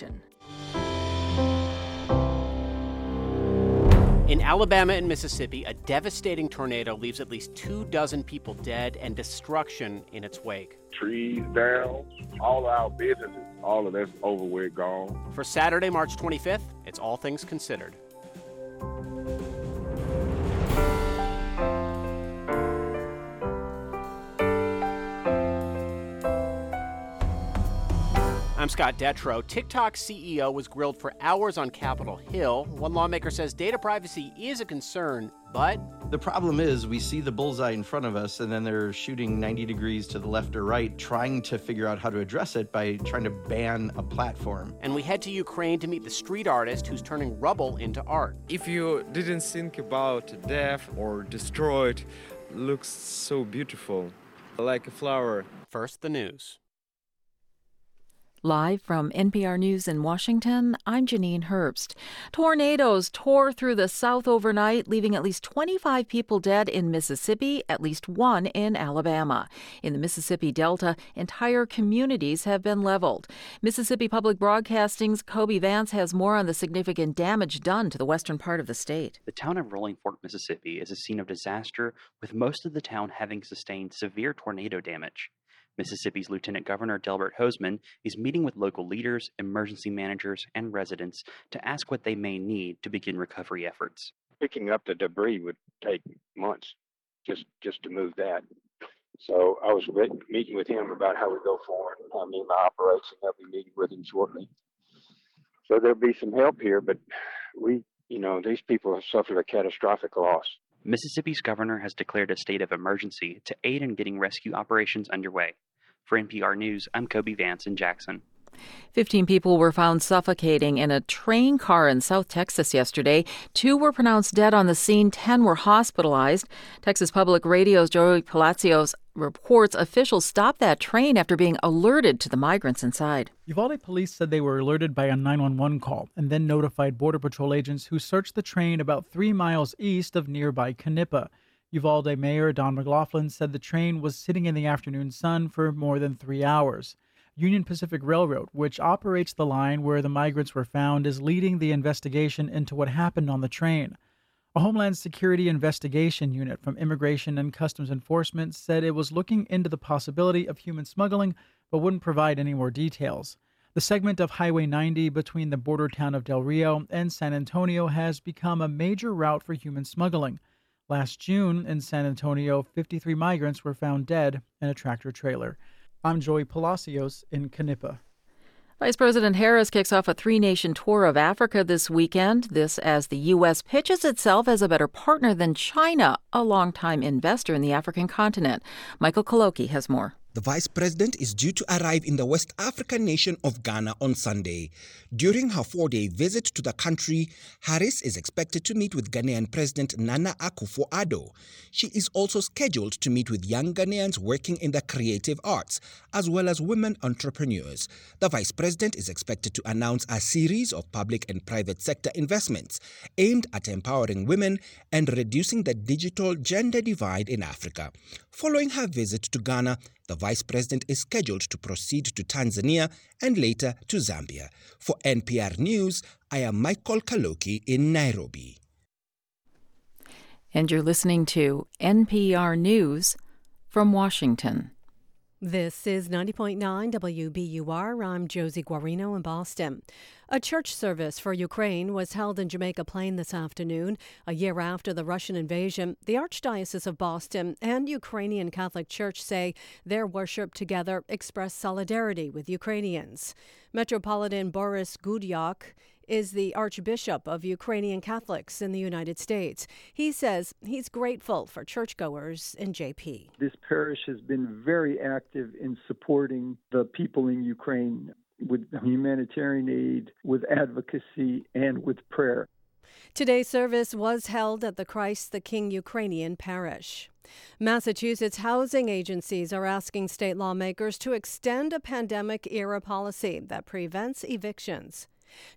nation. In Alabama and Mississippi, a devastating tornado leaves at least 2 dozen people dead and destruction in its wake. Trees down, all our businesses, all of that's over with, gone. For Saturday, March 25th, it's All Things Considered. I'm Scott Detrow. TikTok's CEO was grilled for hours on Capitol Hill. One lawmaker says data privacy is a concern, but... The problem is we see the bullseye in front of us, and then they're shooting 90 degrees to the left or right, trying to figure out how to address it by trying to ban a platform. And we head to Ukraine to meet the street artist who's turning rubble into art. If you didn't think about death or destroyed, it looks so beautiful, like a flower. First, the news. Live from NPR News in Washington, I'm Janine Herbst. Tornadoes tore through the South overnight, leaving at least 25 people dead in Mississippi, at least 1 in Alabama. In the Mississippi Delta, entire communities have been leveled. Mississippi Public Broadcasting's Kobe Vance has more on the significant damage done to the western part of the state. The town of Rolling Fork, Mississippi, is a scene of disaster, with most of the town having sustained severe tornado damage. Mississippi's Lieutenant Governor Delbert Hoseman is meeting with local leaders, emergency managers, and residents to ask what they may need to begin recovery efforts. Picking up the debris would take months just to move that. So I was meeting with him about how we go forward. I mean, my operation, I'll be meeting with him shortly. So there'll be some help here, but these people have suffered a catastrophic loss. Mississippi's governor has declared a state of emergency to aid in getting rescue operations underway. For NPR News, I'm Kobe Vance in Jackson. 15 people were found suffocating in a train car in South Texas yesterday. 2 were pronounced dead on the scene. 10 were hospitalized. Texas Public Radio's Joey Palacios reports officials stopped that train after being alerted to the migrants inside. Uvalde police said they were alerted by a 911 call and then notified Border Patrol agents who searched the train about 3 miles east of nearby Canipa. Uvalde Mayor Don McLaughlin said the train was sitting in the afternoon sun for more than 3 hours. Union Pacific Railroad, which operates the line where the migrants were found, is leading the investigation into what happened on the train. A Homeland Security Investigation Unit from Immigration and Customs Enforcement said it was looking into the possibility of human smuggling, but wouldn't provide any more details. The segment of Highway 90 between the border town of Del Rio and San Antonio has become a major route for human smuggling. Last June in San Antonio, 53 migrants were found dead in a tractor trailer. I'm Joey Palacios in Canipa. Vice President Harris kicks off a 3-nation tour of Africa this weekend. This as the U.S. pitches itself as a better partner than China, a longtime investor in the African continent. Michael Kaloki has more. The vice president is due to arrive in the West African nation of Ghana on Sunday. During her 4-day visit to the country, Harris is expected to meet with Ghanaian President Nana Akufo-Addo. She is also scheduled to meet with young Ghanaians working in the creative arts, as well as women entrepreneurs. The vice president is expected to announce a series of public and private sector investments aimed at empowering women and reducing the digital gender divide in Africa. Following her visit to Ghana, the vice president is scheduled to proceed to Tanzania and later to Zambia. For NPR News, I am Michael Kaloki in Nairobi. And you're listening to NPR News from Washington. This is 90.9 WBUR. I'm Josie Guarino in Boston. A church service for Ukraine was held in Jamaica Plain this afternoon, a year after the Russian invasion. The Archdiocese of Boston and Ukrainian Catholic Church say their worship together expressed solidarity with Ukrainians. Metropolitan Boris Gudyak is the Archbishop of Ukrainian Catholics in the United States. He says he's grateful for churchgoers in JP. This parish has been very active in supporting the people in Ukraine with humanitarian aid, with advocacy, and with prayer. Today's service was held at the Christ the King Ukrainian Parish. Massachusetts housing agencies are asking state lawmakers to extend a pandemic-era policy that prevents evictions.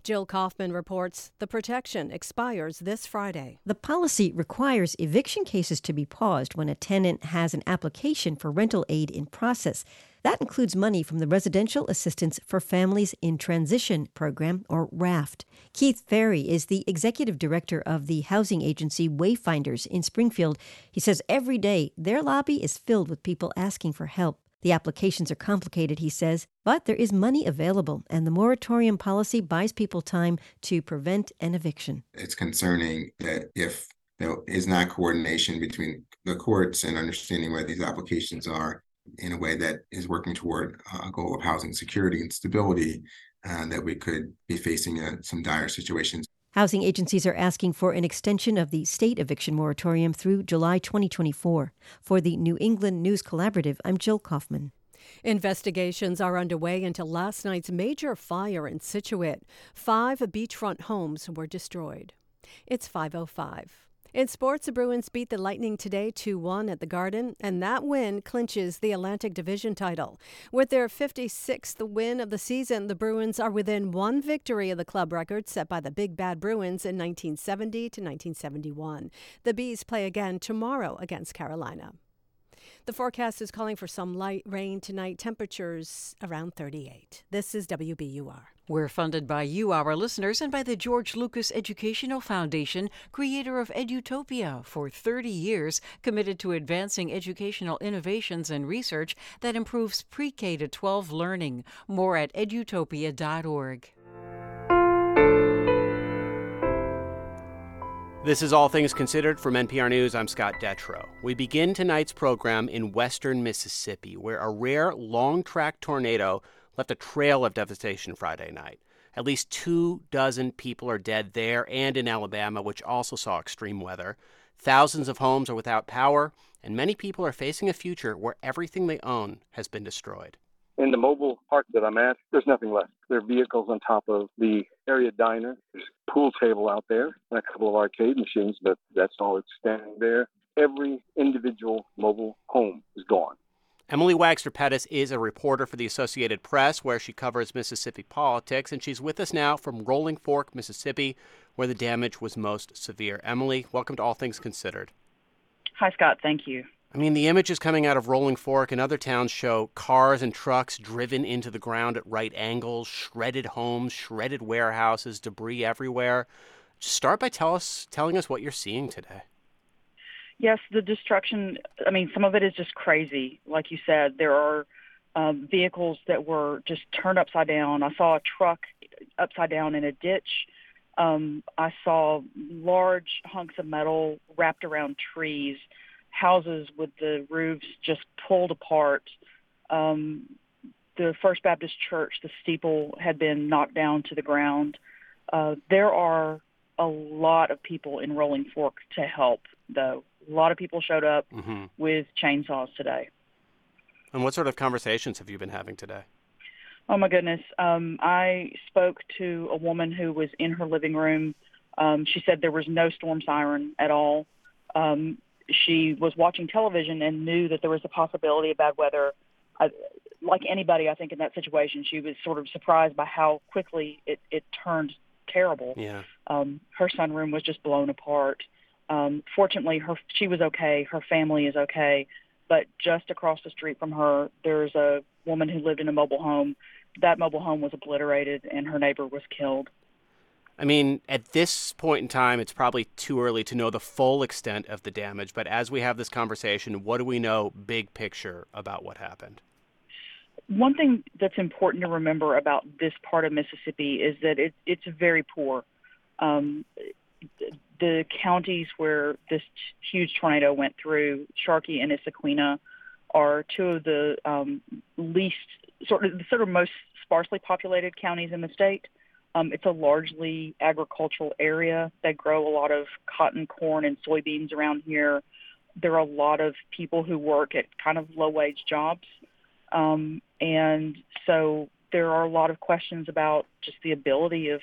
Jill Kaufman reports the protection expires this Friday. The policy requires eviction cases to be paused when a tenant has an application for rental aid in process. That includes money from the Residential Assistance for Families in Transition program, or RAFT. Keith Ferry is the executive director of the housing agency Wayfinders in Springfield. He says every day their lobby is filled with people asking for help. The applications are complicated, he says, but there is money available, and the moratorium policy buys people time to prevent an eviction. It's concerning that if there is not coordination between the courts and understanding where these applications are in a way that is working toward a goal of housing security and stability, that we could be facing some dire situations. Housing agencies are asking for an extension of the state eviction moratorium through July 2024. For the New England News Collaborative, I'm Jill Kaufman. Investigations are underway into last night's major fire in Scituate. 5 beachfront homes were destroyed. It's 5:05. In sports, the Bruins beat the Lightning today 2-1 at the Garden, and that win clinches the Atlantic Division title. With their 56th win of the season, the Bruins are within one victory of the club record set by the Big Bad Bruins in 1970 to 1971. The Bees play again tomorrow against Carolina. The forecast is calling for some light rain tonight, temperatures around 38. This is WBUR. We're funded by you, our listeners, and by the George Lucas Educational Foundation, creator of Edutopia, for 30 years, committed to advancing educational innovations and research that improves pre-K to 12 learning. More at edutopia.org. This is All Things Considered from NPR News. I'm Scott Detrow. We begin tonight's program in western Mississippi, where a rare long-track tornado left a trail of devastation Friday night. At least 24 people are dead there and in Alabama, which also saw extreme weather. Thousands of homes are without power, and many people are facing a future where everything they own has been destroyed. In the mobile park that I'm at, there's nothing left. There are vehicles on top of the area diner. There's a pool table out there and a couple of arcade machines, but that's all that's standing there. Every individual mobile home is gone. Emily Wagster Pettus is a reporter for the Associated Press, where she covers Mississippi politics, and she's with us now from Rolling Fork, Mississippi, where the damage was most severe. Emily, welcome to All Things Considered. Hi, Scott. Thank you. I mean, the images coming out of Rolling Fork and other towns show cars and trucks driven into the ground at right angles, shredded homes, shredded warehouses, debris everywhere. Just start by telling us what you're seeing today. Yes, the destruction, I mean, some of it is just crazy. Like you said, there are vehicles that were just turned upside down. I saw a truck upside down in a ditch. I saw large hunks of metal wrapped around trees, houses with the roofs just pulled apart. The First Baptist Church, the steeple had been knocked down to the ground. There are a lot of people in Rolling Fork to help, though. A lot of people showed up with chainsaws today. And what sort of conversations have you been having today? Oh, my goodness. I spoke to a woman who was in her living room. She said there was no storm siren at all. She was watching television and knew that there was a possibility of bad weather. Like anybody, I think, in that situation, she was sort of surprised by how quickly it turned terrible. Yeah. Her sunroom was just blown apart. Fortunately, she was okay. Her family is okay. But just across the street from her, there's a woman who lived in a mobile home. That mobile home was obliterated, and her neighbor was killed. I mean, at this point in time, it's probably too early to know the full extent of the damage. But as we have this conversation, what do we know big picture about what happened? One thing that's important to remember about this part of Mississippi is that it's very poor. The counties where this huge tornado went through, Sharkey and Issaquena, are two of the least most sparsely populated counties in the state. It's a largely agricultural area. They grow a lot of cotton, corn, and soybeans around here. There are a lot of people who work at kind of low-wage jobs. And so there are a lot of questions about just the ability of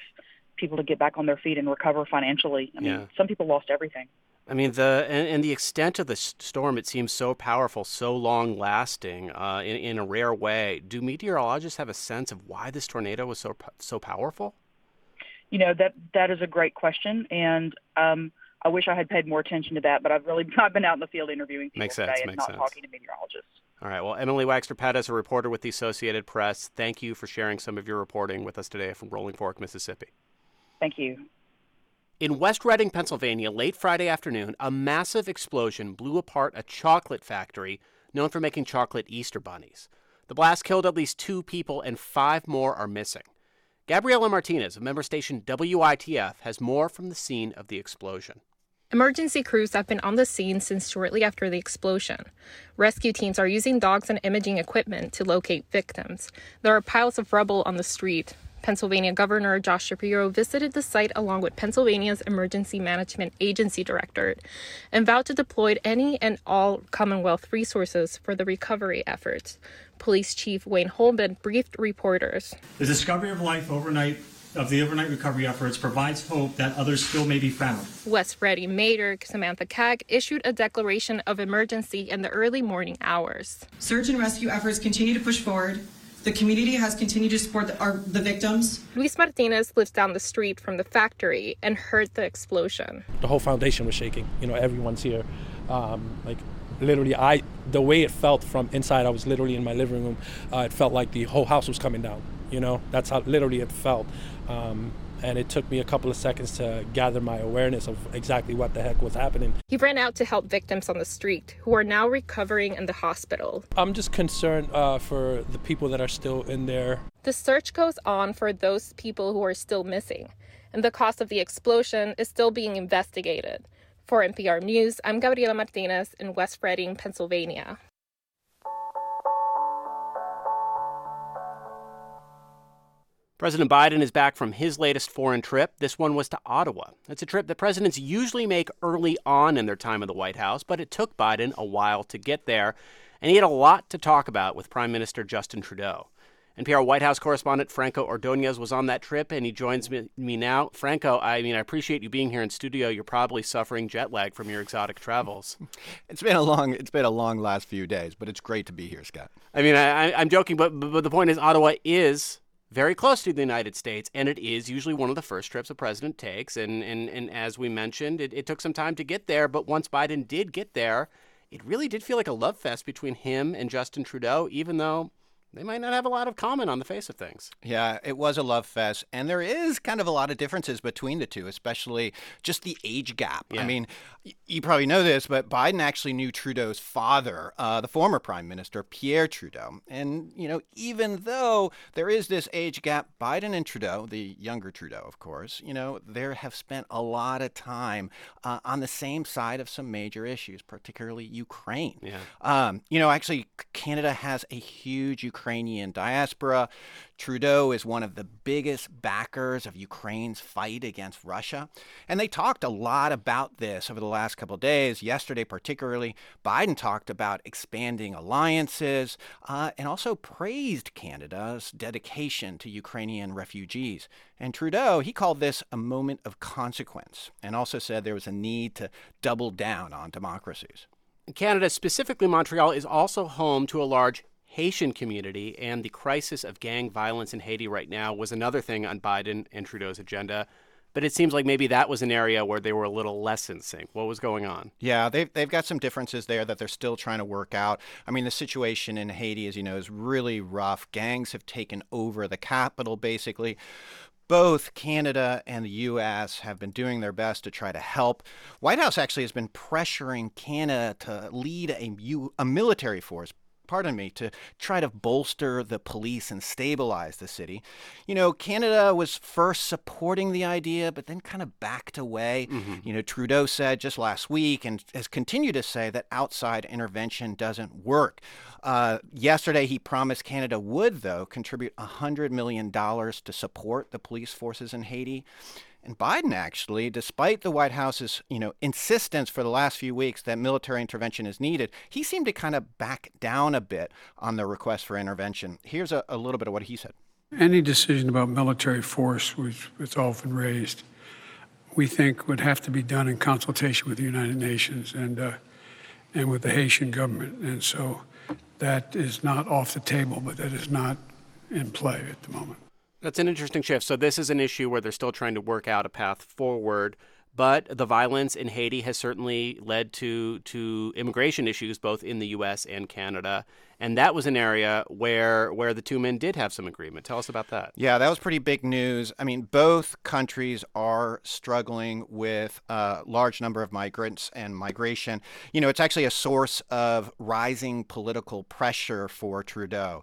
people to get back on their feet and recover financially. I mean, some people lost everything. I mean, the extent of the storm, it seems so powerful, so long-lasting in a rare way. Do meteorologists have a sense of why this tornado was so powerful? you know, that is a great question, and I wish I had paid more attention to that, but I've been out in the field interviewing people today and not talking to meteorologists. All right. Well, Emily Wagster Pettus, a reporter with the Associated Press, thank you for sharing some of your reporting with us today from Rolling Fork, Mississippi. Thank you. In West Reading, Pennsylvania, late Friday afternoon, a massive explosion blew apart a chocolate factory known for making chocolate Easter bunnies. The blast killed at least 2 people, and 5 more are missing. Gabriella Martinez of member station WITF has more from the scene of the explosion. Emergency crews have been on the scene since shortly after the explosion. Rescue teams are using dogs and imaging equipment to locate victims. There are piles of rubble on the street. Pennsylvania Governor Josh Shapiro visited the site along with Pennsylvania's Emergency Management Agency Directorate and vowed to deploy any and all Commonwealth resources for the recovery efforts. Police Chief Wayne Holman briefed reporters. The discovery of life overnight recovery efforts provides hope that others still may be found. West Reading Mayor Samantha Cagg issued a declaration of emergency in the early morning hours. Search and rescue efforts continue to push forward. The community has continued to support the victims. Luis Martinez lives down the street from the factory and heard the explosion. The whole foundation was shaking. You know, everyone's here. Literally, the way it felt from inside, I was literally in my living room. It felt like the whole house was coming down. You know, that's how literally it felt. And it took me a couple of seconds to gather my awareness of exactly what the heck was happening. He ran out to help victims on the street who are now recovering in the hospital. I'm just concerned for the people that are still in there. The search goes on for those people who are still missing, and the cause of the explosion is still being investigated. For NPR News, I'm Gabriela Martinez in West Reading, Pennsylvania. President Biden is back from his latest foreign trip. This one was to Ottawa. It's a trip that presidents usually make early on in their time in the White House, but it took Biden a while to get there, and he had a lot to talk about with Prime Minister Justin Trudeau. NPR White House correspondent Franco Ordonez was on that trip, and he joins me now. Franco, I appreciate you being here in studio. You're probably suffering jet lag from your exotic travels. It's been a long last few days, but it's great to be here, Scott. I'm joking, but the point is Ottawa is very close to the United States, and it is usually one of the first trips a president takes. And as we mentioned, it took some time to get there. But once Biden did get there, it really did feel like a love fest between him and Justin Trudeau, even though they might not have a lot of common on the face of things. Yeah, it was a love fest. And there is kind of a lot of differences between the two, especially just the age gap. Yeah. I mean, you probably know this, but Biden actually knew Trudeau's father, the former prime minister, Pierre Trudeau. And, you know, even though there is this age gap, Biden and Trudeau, the younger Trudeau, of course, you know, they have spent a lot of time on the same side of some major issues, particularly Ukraine. Yeah. Actually, Canada has a huge Ukrainian diaspora. Trudeau is one of the biggest backers of Ukraine's fight against Russia. And they talked a lot about this over the last couple of days. Yesterday, particularly, Biden talked about expanding alliances and also praised Canada's dedication to Ukrainian refugees. And Trudeau, he called this a moment of consequence and also said there was a need to double down on democracies. Canada, specifically Montreal, is also home to a large Haitian community, and the crisis of gang violence in Haiti right now was another thing on Biden and Trudeau's agenda. But it seems like maybe that was an area where they were a little less in sync. What was going on? Yeah, they've got some differences there that they're still trying to work out. I mean, the situation in Haiti, as you know, is really rough. Gangs have taken over the capital, basically. Both Canada and the U.S. have been doing their best to try to help. White House actually has been pressuring Canada to lead a military force, to try to bolster the police and stabilize the city. You know, Canada was first supporting the idea, but then kind of backed away. Mm-hmm. You know, Trudeau said just last week and has continued to say that outside intervention doesn't work. Yesterday, he promised Canada would, though, contribute $100 million to support the police forces in Haiti. And Biden, actually, despite the White House's, you know, insistence for the last few weeks that military intervention is needed, he seemed to kind of back down a bit on the request for intervention. Here's a little bit of what he said. Any decision about military force, which was often raised, we think would have to be done in consultation with the United Nations and with the Haitian government. And so that is not off the table, but that is not in play at the moment. That's an interesting shift. So this is an issue where they're still trying to work out a path forward, but the violence in Haiti has certainly led to immigration issues both in the U.S. and Canada. And that was an area where the two men did have some agreement. Tell us about that. Yeah, that was pretty big news. I mean, both countries are struggling with a large number of migrants and migration. You know, it's actually a source of rising political pressure for Trudeau.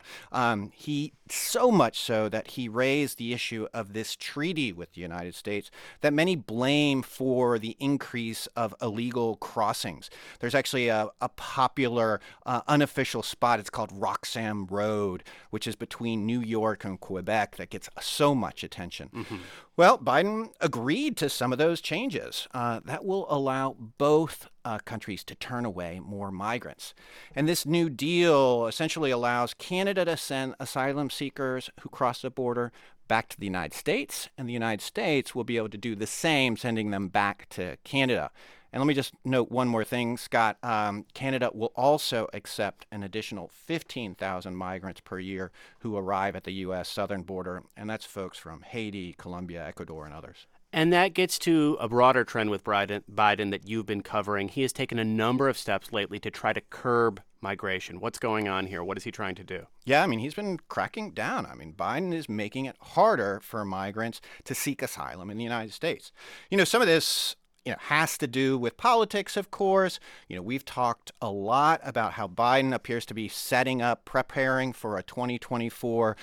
He so much so that he raised the issue of this treaty with the United States that many blame for the increase of illegal crossings. There's actually a popular unofficial spot. It's called Roxham Road, which is between New York and Quebec, that gets so much attention. Mm-hmm. Well, Biden agreed to some of those changes. That will allow both countries to turn away more migrants. And this New Deal essentially allows Canada to send asylum seekers who cross the border back to the United States, and the United States will be able to do the same, sending them back to Canada. And let me just note one more thing, Scott. Canada will also accept an additional 15,000 migrants per year who arrive at the U.S. southern border, and that's folks from Haiti, Colombia, Ecuador, and others. And that gets to a broader trend with Biden that you've been covering. He has taken a number of steps lately to try to curb migration. What's going on here? What is he trying to do? Yeah, I mean, he's been cracking down. I mean, Biden is making it harder for migrants to seek asylum in the United States. You know, some of this has to do with politics, of course. You know, we've talked a lot about how Biden appears to be setting up, preparing for a 2024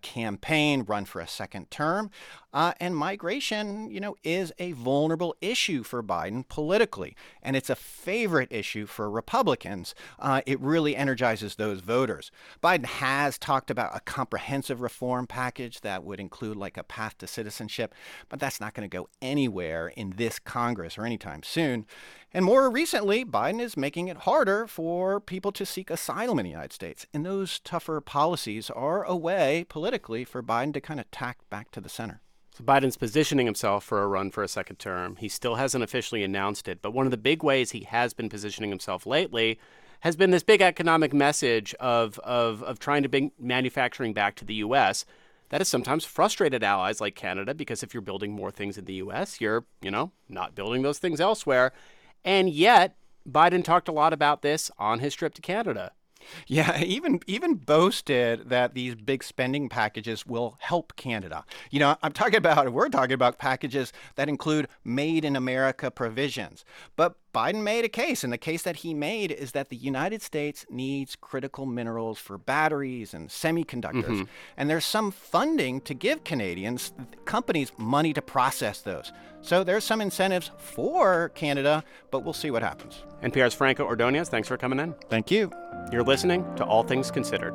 campaign run for a second term. And migration, is a vulnerable issue for Biden politically. And it's a favorite issue for Republicans. It really energizes those voters. Biden has talked about a comprehensive reform package that would include like a path to citizenship, but that's not going to go anywhere in this Congress or anytime soon. And more recently, Biden is making it harder for people to seek asylum in the United States. And those tougher policies are a way politically for Biden to kind of tack back to the center. So Biden's positioning himself for a run for a second term. He still hasn't officially announced it, but one of the big ways he has been positioning himself lately has been this big economic message of trying to bring manufacturing back to the U.S. That has sometimes frustrated allies like Canada, because if you're building more things in the U.S., you're, not building those things elsewhere. And yet, Biden talked a lot about this on his trip to Canada. Yeah, even boasted that these big spending packages will help Canada. We're talking about packages that include made in America provisions. But Biden made a case, and the case that he made is that the United States needs critical minerals for batteries and semiconductors. Mm-hmm. And there's some funding to give Canadians, companies, money to process those. So there's some incentives for Canada, but we'll see what happens. NPR's Franco Ordonez, thanks for coming in. Thank you. You're listening to All Things Considered.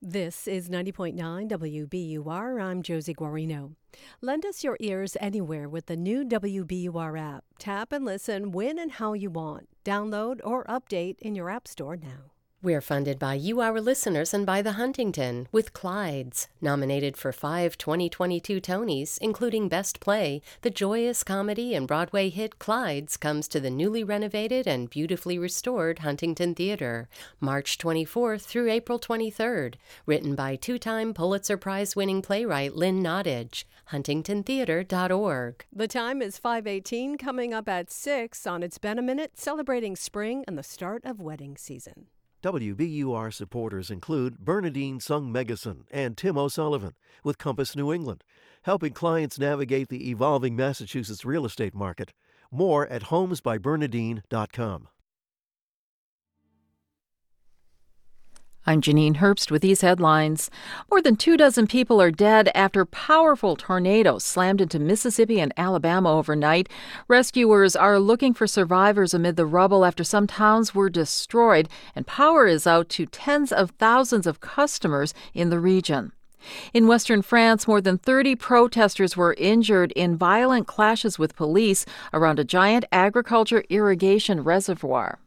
This is 90.9 WBUR. I'm Josie Guarino. Lend us your ears anywhere with the new WBUR app. Tap and listen when and how you want. Download or update in your app store now. We're funded by you, our listeners, and by The Huntington, with Clydes, nominated for 5 2022 Tonys, including Best Play. The joyous comedy and Broadway hit Clydes comes to the newly renovated and beautifully restored Huntington Theater, March 24th through April 23rd. Written by two-time Pulitzer Prize-winning playwright Lynn Nottage. huntingtontheater.org. The time is 5:18, coming up at 6 on It's Been a Minute, celebrating spring and the start of wedding season. WBUR supporters include Bernadine Sung-Megason and Tim O'Sullivan with Compass New England, helping clients navigate the evolving Massachusetts real estate market. More at homesbybernadine.com. I'm Janine Herbst with these headlines. More than 24 people are dead after powerful tornadoes slammed into Mississippi and Alabama overnight. Rescuers are looking for survivors amid the rubble after some towns were destroyed, and power is out to tens of thousands of customers in the region. In western France, more than 30 protesters were injured in violent clashes with police around a giant agriculture irrigation reservoir.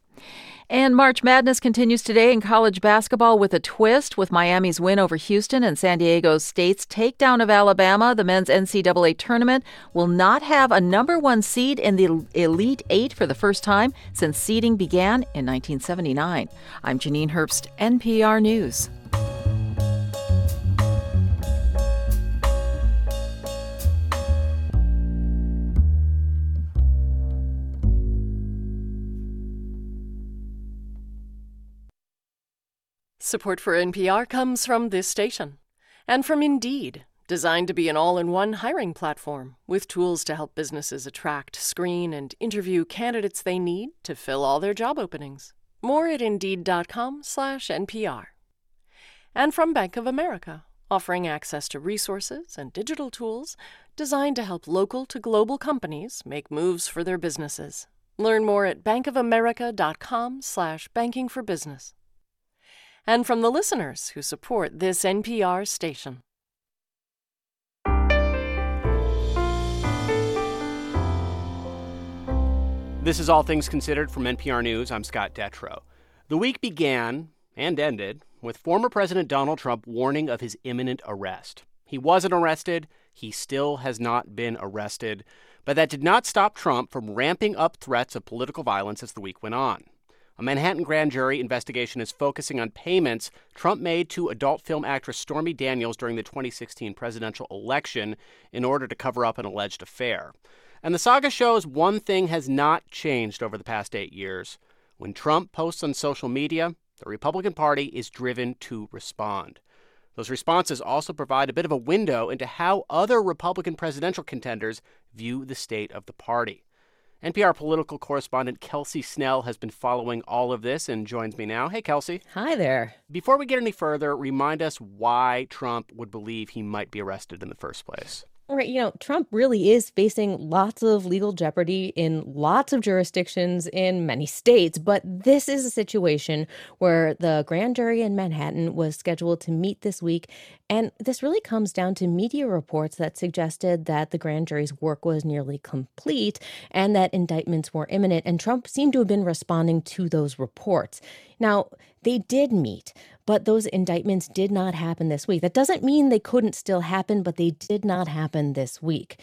And March Madness continues today in college basketball with a twist, with Miami's win over Houston and San Diego State's takedown of Alabama. The men's NCAA tournament will not have a number one seed in the Elite Eight for the first time since seeding began in 1979. I'm Janine Herbst, NPR News. Support for NPR comes from this station and from Indeed, designed to be an all-in-one hiring platform with tools to help businesses attract, screen, and interview candidates they need to fill all their job openings. More at Indeed.com/NPR. And from Bank of America, offering access to resources and digital tools designed to help local to global companies make moves for their businesses. Learn more at bankofamerica.com/bankingforbusiness. And from the listeners who support this NPR station. This is All Things Considered from NPR News. I'm Scott Detrow. The week began and ended with former President Donald Trump warning of his imminent arrest. He wasn't arrested. He still has not been arrested. But that did not stop Trump from ramping up threats of political violence as the week went on. A Manhattan grand jury investigation is focusing on payments Trump made to adult film actress Stormy Daniels during the 2016 presidential election in order to cover up an alleged affair. And the saga shows one thing has not changed over the past 8 years. When Trump posts on social media, the Republican Party is driven to respond. Those responses also provide a bit of a window into how other Republican presidential contenders view the state of the party. NPR political correspondent Kelsey Snell has been following all of this and joins me now. Hey, Kelsey. Hi there. Before we get any further, remind us why Trump would believe he might be arrested in the first place. Right. You know, Trump really is facing lots of legal jeopardy in lots of jurisdictions in many states. But this is a situation where the grand jury in Manhattan was scheduled to meet this week. And this really comes down to media reports that suggested that the grand jury's work was nearly complete and that indictments were imminent. And Trump seemed to have been responding to those reports. Now, they did meet, but those indictments did not happen this week. That doesn't mean they couldn't still happen, but they did not happen this week.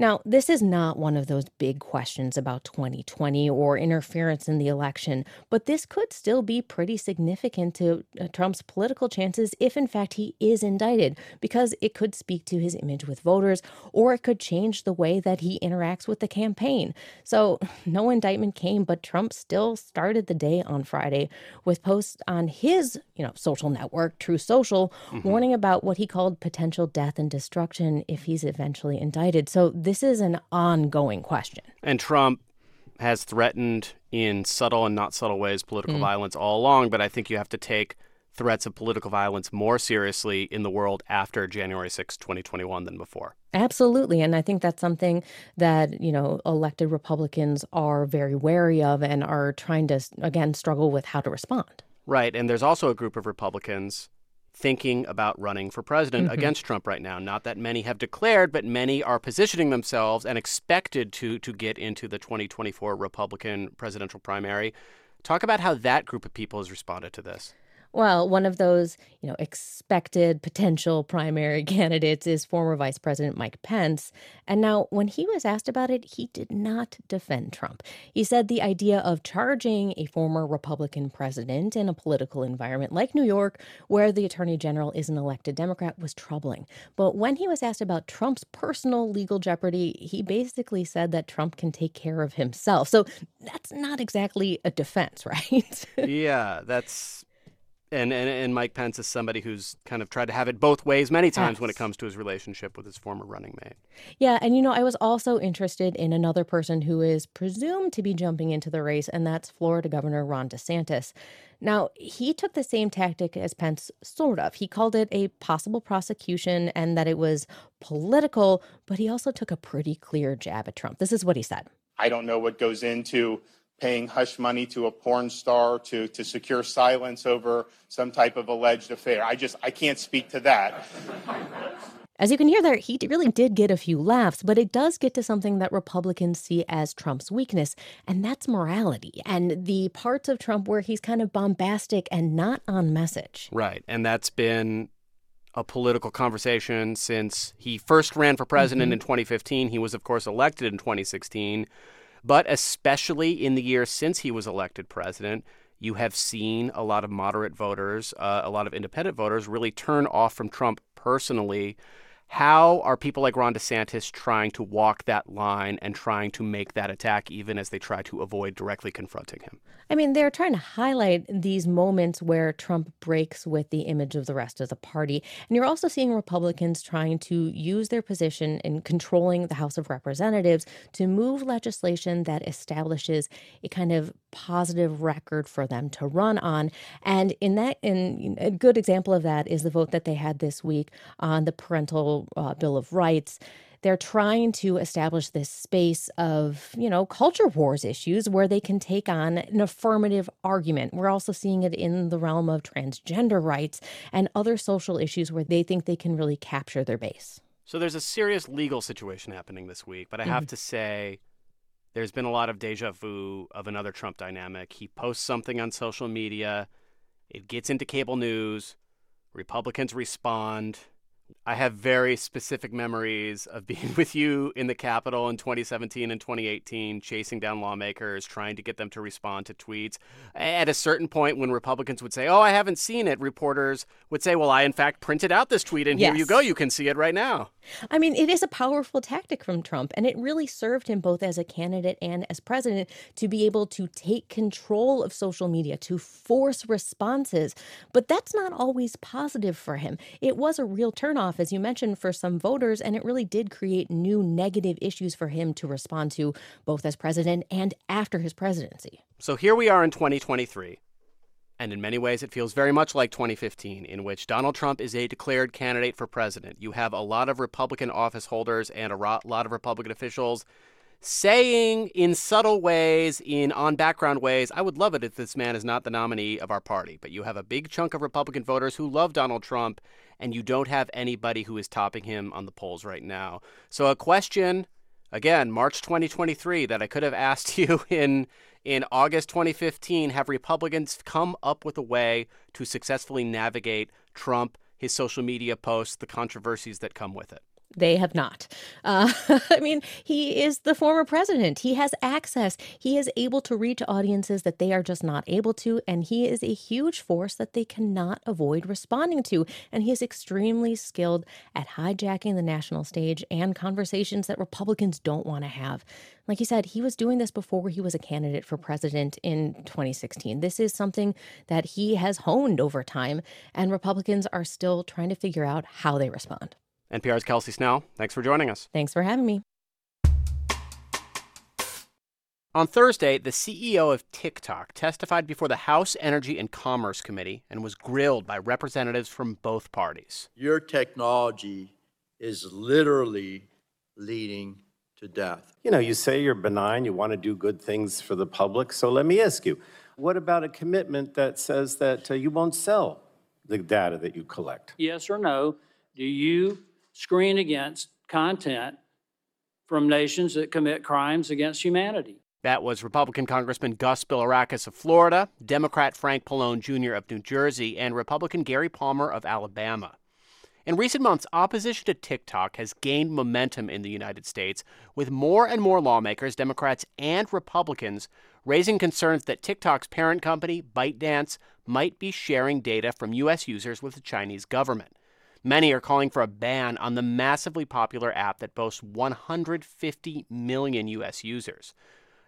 Now, this is not one of those big questions about 2020 or interference in the election, but this could still be pretty significant to Trump's political chances if, in fact, he is indicted, because it could speak to his image with voters, or it could change the way that he interacts with the campaign. So no indictment came, but Trump still started the day on Friday with posts on his, social network, True Social, warning about what he called potential death and destruction if he's eventually indicted. So this is an ongoing question. And Trump has threatened in subtle and not subtle ways political violence all along, but I think you have to take threats of political violence more seriously in the world after January 6, 2021 than before. Absolutely. And I think that's something that, elected Republicans are very wary of and are trying to, again, struggle with how to respond. Right. And there's also a group of Republicans thinking about running for president against Trump right now. Not that many have declared, but many are positioning themselves and expected to get into the 2024 Republican presidential primary. Talk about how that group of people has responded to this. Well, one of those, expected potential primary candidates is former Vice President Mike Pence. And now when he was asked about it, he did not defend Trump. He said the idea of charging a former Republican president in a political environment like New York, where the attorney general is an elected Democrat, was troubling. But when he was asked about Trump's personal legal jeopardy, he basically said that Trump can take care of himself. So that's not exactly a defense, right? Yeah, that's... And Mike Pence is somebody who's kind of tried to have it both ways many times when it comes to his relationship with his former running mate. Yeah. And, I was also interested in another person who is presumed to be jumping into the race, and that's Florida Governor Ron DeSantis. Now, he took the same tactic as Pence, sort of. He called it a possible prosecution and that it was political, but he also took a pretty clear jab at Trump. This is what he said. I don't know what goes into paying hush money to a porn star to secure silence over some type of alleged affair. I can't speak to that. As you can hear there, he really did get a few laughs, but it does get to something that Republicans see as Trump's weakness, and that's morality and the parts of Trump where he's kind of bombastic and not on message. Right. And that's been a political conversation since he first ran for president in 2015. He was, of course, elected in 2016. But especially in the year since he was elected president, you have seen a lot of moderate voters, a lot of independent voters really turn off from Trump personally. How are people like Ron DeSantis trying to walk that line and trying to make that attack, even as they try to avoid directly confronting him? I mean, they're trying to highlight these moments where Trump breaks with the image of the rest of the party. And you're also seeing Republicans trying to use their position in controlling the House of Representatives to move legislation that establishes a kind of positive record for them to run on. And in a good example of that is the vote that they had this week on the parental Bill of Rights. They're trying to establish this space of, you know, culture wars issues where they can take on an affirmative argument. We're also seeing it in the realm of transgender rights and other social issues where they think they can really capture their base. So there's a serious legal situation happening this week, but I have to say there's been a lot of deja vu of another Trump dynamic. He posts something on social media. It gets into cable news. Republicans respond. I have very specific memories of being with you in the Capitol in 2017 and 2018, chasing down lawmakers, trying to get them to respond to tweets. At a certain point when Republicans would say, oh, I haven't seen it, reporters would say, well, I, in fact, printed out this tweet and here you go. You can see it right now. I mean, it is a powerful tactic from Trump, and it really served him both as a candidate and as president to be able to take control of social media, to force responses. But that's not always positive for him. It was a real turnoff, as you mentioned, for some voters, and it really did create new negative issues for him to respond to, both as president and after his presidency. So here we are in 2023. And in many ways, it feels very much like 2015, in which Donald Trump is a declared candidate for president. You have a lot of Republican office holders and a lot of Republican officials saying in subtle ways, in on-background ways, I would love it if this man is not the nominee of our party. But you have a big chunk of Republican voters who love Donald Trump, and you don't have anybody who is topping him on the polls right now. So a question, again, March 2023, that I could have asked you in August 2015, have Republicans come up with a way to successfully navigate Trump, his social media posts, the controversies that come with it? They have not. I mean, he is the former president. He has access. He is able to reach audiences that they are just not able to. And he is a huge force that they cannot avoid responding to. And he is extremely skilled at hijacking the national stage and conversations that Republicans don't want to have. Like you said, he was doing this before he was a candidate for president in 2016. This is something that he has honed over time. And Republicans are still trying to figure out how they respond. NPR's Kelsey Snell, thanks for joining us. Thanks for having me. On Thursday, the CEO of TikTok testified before the House Energy and Commerce Committee and was grilled by representatives from both parties. Your technology is literally leading to death. You know, you say you're benign, you want to do good things for the public, so let me ask you, what about a commitment that says that you won't sell the data that you collect? Yes or no, do you screen against content from nations that commit crimes against humanity? That was Republican Congressman Gus Bilirakis of Florida, Democrat Frank Pallone Jr. of New Jersey, and Republican Gary Palmer of Alabama. In recent months, opposition to TikTok has gained momentum in the United States, with more and more lawmakers, Democrats and Republicans, raising concerns that TikTok's parent company, ByteDance, might be sharing data from U.S. users with the Chinese government. Many are calling for a ban on the massively popular app that boasts 150 million U.S. users.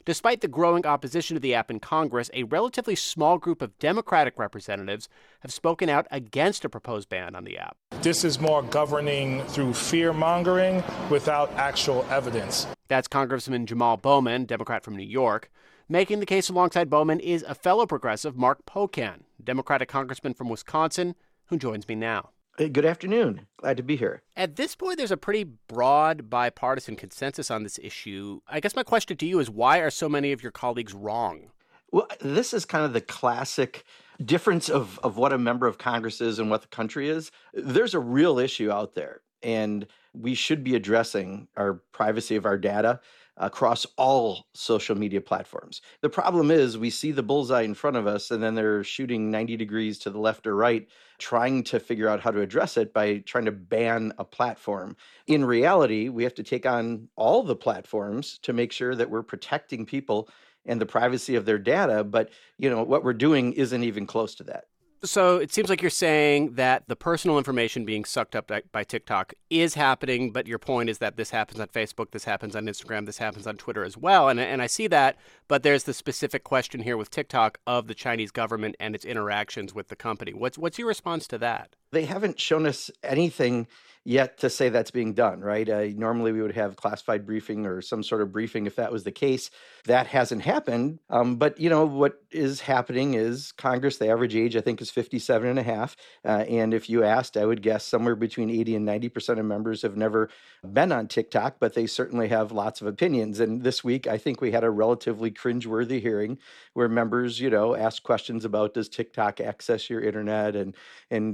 Despite the growing opposition to the app in Congress, a relatively small group of Democratic representatives have spoken out against a proposed ban on the app. This is more governing through fear-mongering without actual evidence. That's Congressman Jamal Bowman, Democrat from New York. Making the case alongside Bowman is a fellow progressive, Mark Pocan, Democratic congressman from Wisconsin, who joins me now. Good afternoon. Glad to be here. At this point, there's a pretty broad bipartisan consensus on this issue. I guess my question to you is, why are so many of your colleagues wrong? Well, this is kind of the classic difference of what a member of Congress is and what the country is. There's a real issue out there. And we should be addressing our privacy of our data across all social media platforms. The problem is we see the bullseye in front of us, and then they're shooting 90 degrees to the left or right, trying to figure out how to address it by trying to ban a platform. In reality, we have to take on all the platforms to make sure that we're protecting people and the privacy of their data. But, you know, what we're doing isn't even close to that. So it seems like you're saying that the personal information being sucked up by TikTok is happening, but your point is that this happens on Facebook, this happens on Instagram, this happens on Twitter as well. And I see that, but there's the specific question here with TikTok of the Chinese government and its interactions with the company. What's your response to that? They haven't shown us anything yet to say that's being done, right? Normally, we would have classified briefing or some sort of briefing if that was the case. That hasn't happened. But, you know, what is happening is Congress, the average age, I think, is 57 and a half. And if you asked, I would guess somewhere between 80 and 90% of members have never been on TikTok, but they certainly have lots of opinions. And this week, I think we had a relatively cringeworthy hearing where members, you know, asked questions about, does TikTok access your internet? And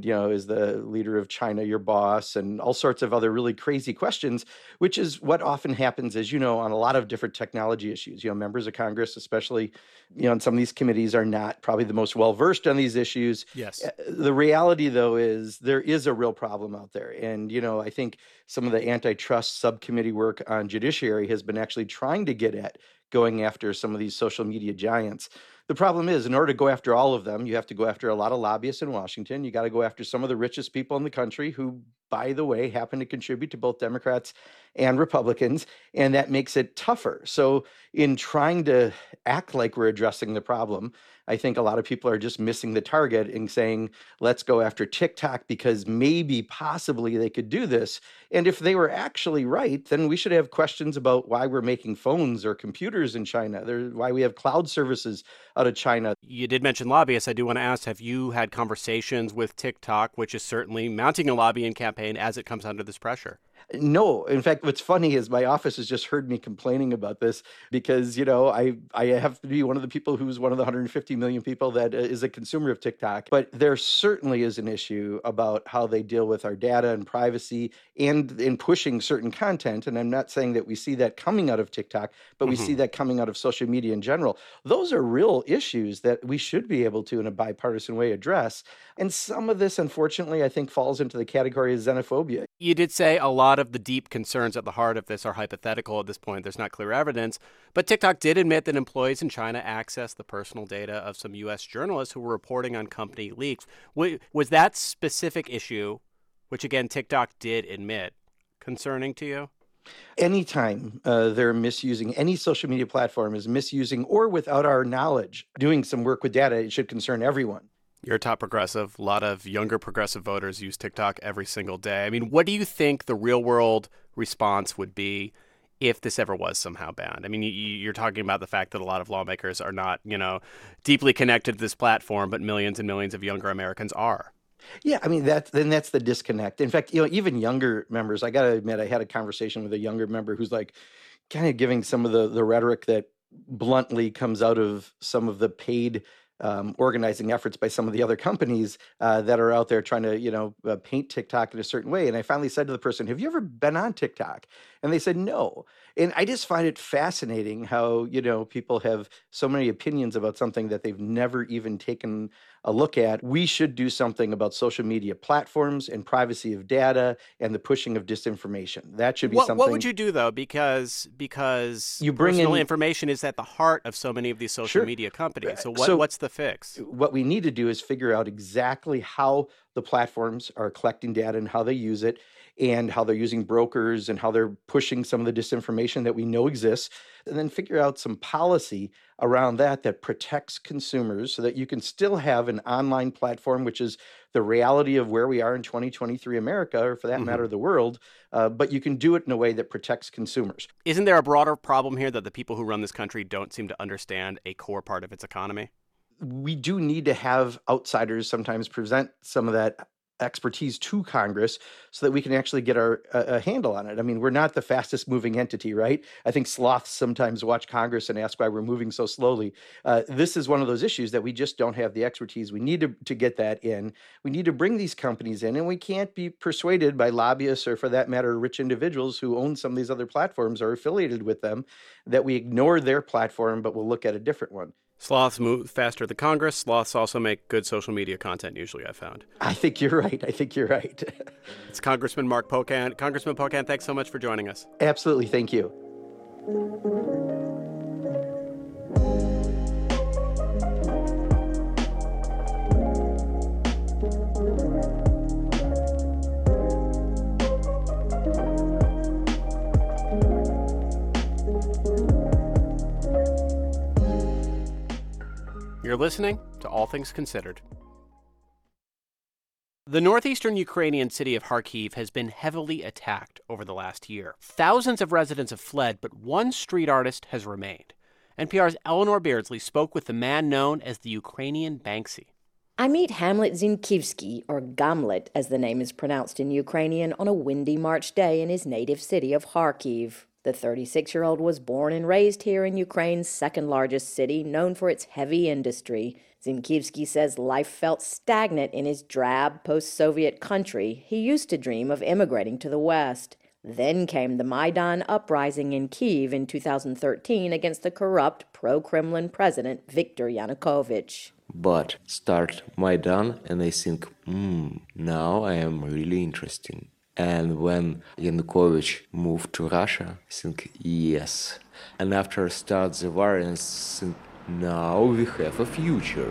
you know, is the leader of China your boss, and all sorts of other really crazy questions, which is what often happens, as you know, on a lot of different technology issues. You know, members of Congress, especially, you know, on some of these committees are not probably the most well-versed on these issues. Yes. The reality, though, is there is a real problem out there. And, you know, I think some of the antitrust subcommittee work on judiciary has been actually trying to get at going after some of these social media giants. The problem is, in order to go after all of them, you have to go after a lot of lobbyists in Washington. You got to go after some of the richest people in the country who, by the way, happen to contribute to both Democrats and Republicans, and that makes it tougher. So in trying to act like we're addressing the problem, I think a lot of people are just missing the target and saying, let's go after TikTok because maybe, possibly they could do this. And if they were actually right, then we should have questions about why we're making phones or computers in China, why we have cloud services out of China. You did mention lobbyists. I do want to ask, have you had conversations with TikTok, which is certainly mounting a lobbying campaign as it comes under this pressure? No. In fact, what's funny is my office has just heard me complaining about this because, you know, I have to be one of the people who's one of the 150 million people that is a consumer of TikTok. But there certainly is an issue about how they deal with our data and privacy and in pushing certain content. And I'm not saying that we see that coming out of TikTok, but we see that coming out of social media in general. Those are real issues that we should be able to, in a bipartisan way, address. And some of this, unfortunately, I think falls into the category of xenophobia. You did say a lot of the deep concerns at the heart of this are hypothetical at this point. There's not clear evidence. But TikTok did admit that employees in China accessed the personal data of some U.S. journalists who were reporting on company leaks. Was that specific issue, which again, TikTok did admit, concerning to you? Anytime they're misusing, any social media platform is misusing or without our knowledge, doing some work with data, it should concern everyone. You're a top progressive. A lot of younger progressive voters use TikTok every single day. I mean, what do you think the real world response would be if this ever was somehow banned? I mean, you're talking about the fact that a lot of lawmakers are not, you know, deeply connected to this platform, but millions and millions of younger Americans are. Yeah, I mean, that's the disconnect. In fact, you know, even younger members, I got to admit, I had a conversation with a younger member who's like kind of giving some of the rhetoric that bluntly comes out of some of the paid organizing efforts by some of the other companies that are out there trying to, you know, paint TikTok in a certain way. And I finally said to the person, have you ever been on TikTok? And they said, no. And I just find it fascinating how, you know, people have so many opinions about something that they've never even taken a look at. We should do something about social media platforms and privacy of data and the pushing of disinformation. That should be something. What would you do, though? Because you bring personal information is at the heart of so many of these social media companies. So what's the fix? What we need to do is figure out exactly how the platforms are collecting data and how they use it, and how they're using brokers and how they're pushing some of the disinformation that we know exists, and then figure out some policy around that protects consumers so that you can still have an online platform, which is the reality of where we are in 2023 America, or for that matter, the world, but you can do it in a way that protects consumers. Isn't there a broader problem here that the people who run this country don't seem to understand a core part of its economy? We do need to have outsiders sometimes present some of that expertise to Congress so that we can actually get our a handle on it. I mean, we're not the fastest moving entity, right? I think sloths sometimes watch Congress and ask why we're moving so slowly. This is one of those issues that we just don't have the expertise. We need to get that in. We need to bring these companies in, and we can't be persuaded by lobbyists or, for that matter, rich individuals who own some of these other platforms or are affiliated with them that we ignore their platform, but we'll look at a different one. Sloths move faster than Congress. Sloths also make good social media content, usually, I found. I think you're right. It's Congressman Mark Pocan. Congressman Pocan, thanks so much for joining us. Absolutely. Thank you. You're listening to All Things Considered. The northeastern Ukrainian city of Kharkiv has been heavily attacked over the last year. Thousands of residents have fled, but one street artist has remained. NPR's Eleanor Beardsley spoke with the man known as the Ukrainian Banksy. I meet Hamlet Zinkivsky, or Gamlet, as the name is pronounced in Ukrainian, on a windy March day in his native city of Kharkiv. The 36-year-old was born and raised here in Ukraine's second-largest city, known for its heavy industry. Zinkivsky says life felt stagnant in his drab, post-Soviet country. He used to dream of immigrating to the West. Then came the Maidan uprising in Kyiv in 2013 against the corrupt, pro-Kremlin president Viktor Yanukovych. But start Maidan, and I think, now I am really interesting. And when Yanukovych moved to Russia, I think, yes. And after start the war, I think, now we have a future.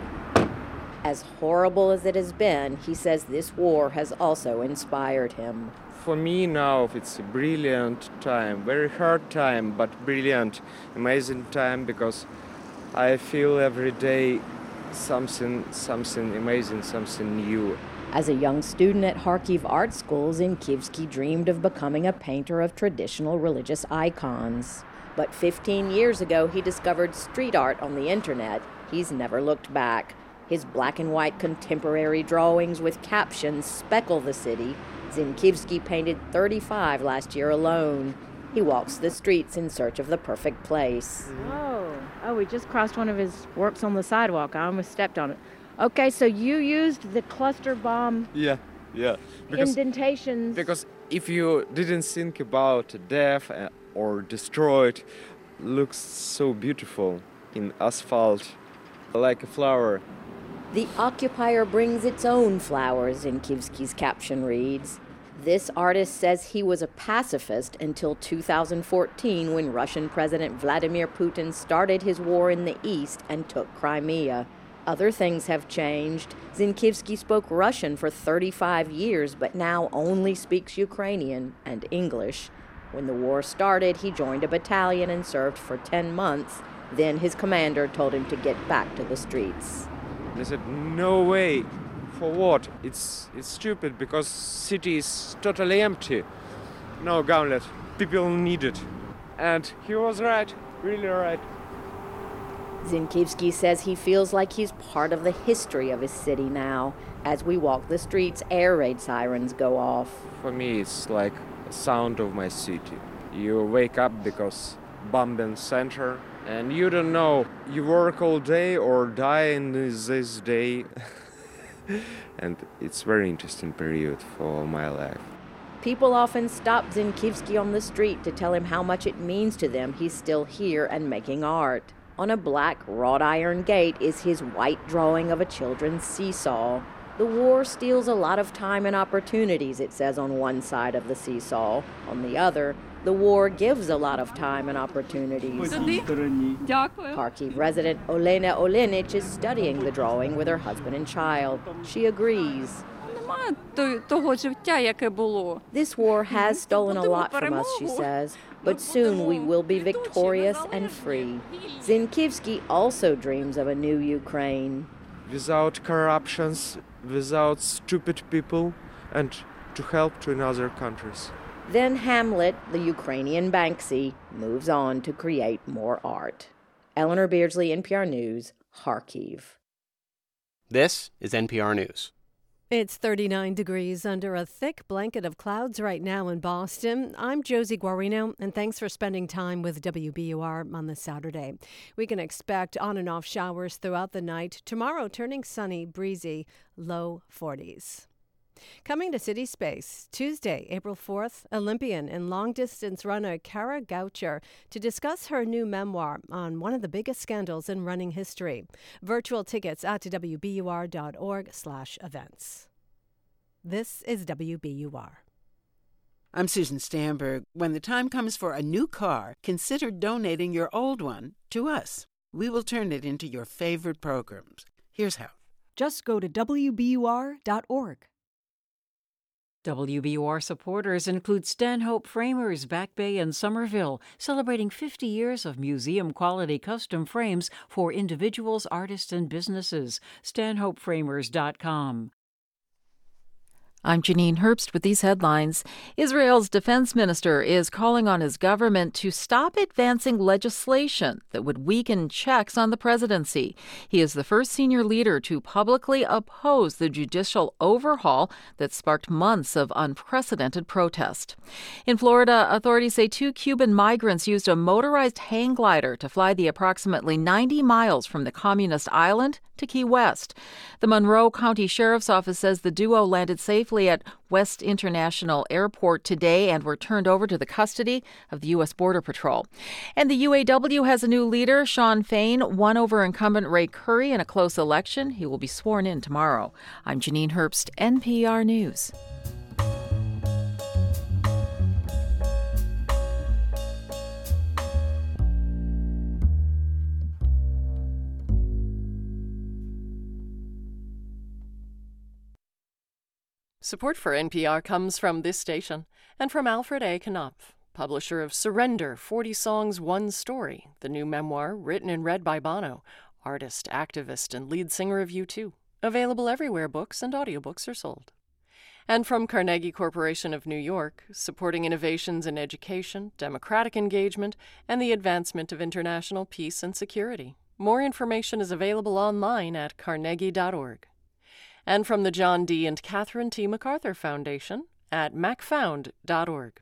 As horrible as it has been, he says this war has also inspired him. For me now, it's a brilliant time, very hard time, but brilliant, amazing time, because I feel every day something amazing, something new. As a young student at Kharkiv Art School, Zinkivsky dreamed of becoming a painter of traditional religious icons. But 15 years ago, he discovered street art on the internet. He's never looked back. His black and white contemporary drawings with captions speckle the city. Zinkivsky painted 35 last year alone. He walks the streets in search of the perfect place. Oh, we just crossed one of his works on the sidewalk. I almost stepped on it. Okay, so you used the cluster bomb indentations. Because if you didn't think about death or destroyed, looks so beautiful in asphalt, like a flower. The occupier brings its own flowers, Zinkivsky's caption reads. This artist says he was a pacifist until 2014, when Russian President Vladimir Putin started his war in the east and took Crimea. Other things have changed. Zinkivsky spoke Russian for 35 years, but now only speaks Ukrainian and English. When the war started, he joined a battalion and served for 10 months. Then his commander told him to get back to the streets. They said, no way. For what? It's stupid, because city is totally empty. No, Gamlet, people need it. And he was right, really right. Zinkivsky says he feels like he's part of the history of his city now. As we walk the streets, air raid sirens go off. For me, it's like a sound of my city. You wake up because bombing center, and you don't know, you work all day or die in this day. And it's very interesting period for my life. People often stop Zinkivsky on the street to tell him how much it means to them he's still here and making art. On a black wrought iron gate is his white drawing of a children's seesaw. The war steals a lot of time and opportunities, it says on one side of the seesaw. On the other, the war gives a lot of time and opportunities. Kharkiv resident Olena Olenich is studying the drawing with her husband and child. She agrees. This war has stolen a lot from us, she says, but soon we will be victorious and free. Zinkivsky also dreams of a new Ukraine. Without corruptions, without stupid people, and to help to in other countries. Then Hamlet, the Ukrainian Banksy, moves on to create more art. Eleanor Beardsley, NPR News, Kharkiv. This is NPR News. It's 39 degrees under a thick blanket of clouds right now in Boston. I'm Josie Guarino, and thanks for spending time with WBUR on this Saturday. We can expect on and off showers throughout the night. Tomorrow turning sunny, breezy, low 40s. Coming to City Space, Tuesday, April 4th, Olympian and long-distance runner Kara Goucher to discuss her new memoir on one of the biggest scandals in running history. Virtual tickets out to WBUR.org/events. This is WBUR. I'm Susan Stamberg. When the time comes for a new car, consider donating your old one to us. We will turn it into your favorite programs. Here's how. Just go to WBUR.org. WBUR supporters include Stanhope Framers, Back Bay and Somerville, celebrating 50 years of museum-quality custom frames for individuals, artists, and businesses. StanhopeFramers.com. I'm Janine Herbst with these headlines. Israel's defense minister is calling on his government to stop advancing legislation that would weaken checks on the presidency. He is the first senior leader to publicly oppose the judicial overhaul that sparked months of unprecedented protest. In Florida, authorities say two Cuban migrants used a motorized hang glider to fly the approximately 90 miles from the communist island to Key West. The Monroe County Sheriff's Office says the duo landed safely at West International Airport today and were turned over to the custody of the U.S. Border Patrol. And the UAW has a new leader. Sean Fain won over incumbent Ray Curry in a close election. He will be sworn in tomorrow. I'm Janine Herbst, NPR News. Support for NPR comes from this station and from Alfred A. Knopf, publisher of Surrender, 40 Songs, One Story, the new memoir written and read by Bono, artist, activist, and lead singer of U2, available everywhere books and audiobooks are sold. And from Carnegie Corporation of New York, supporting innovations in education, democratic engagement, and the advancement of international peace and security. More information is available online at carnegie.org. And from the John D. and Catherine T. MacArthur Foundation at macfound.org.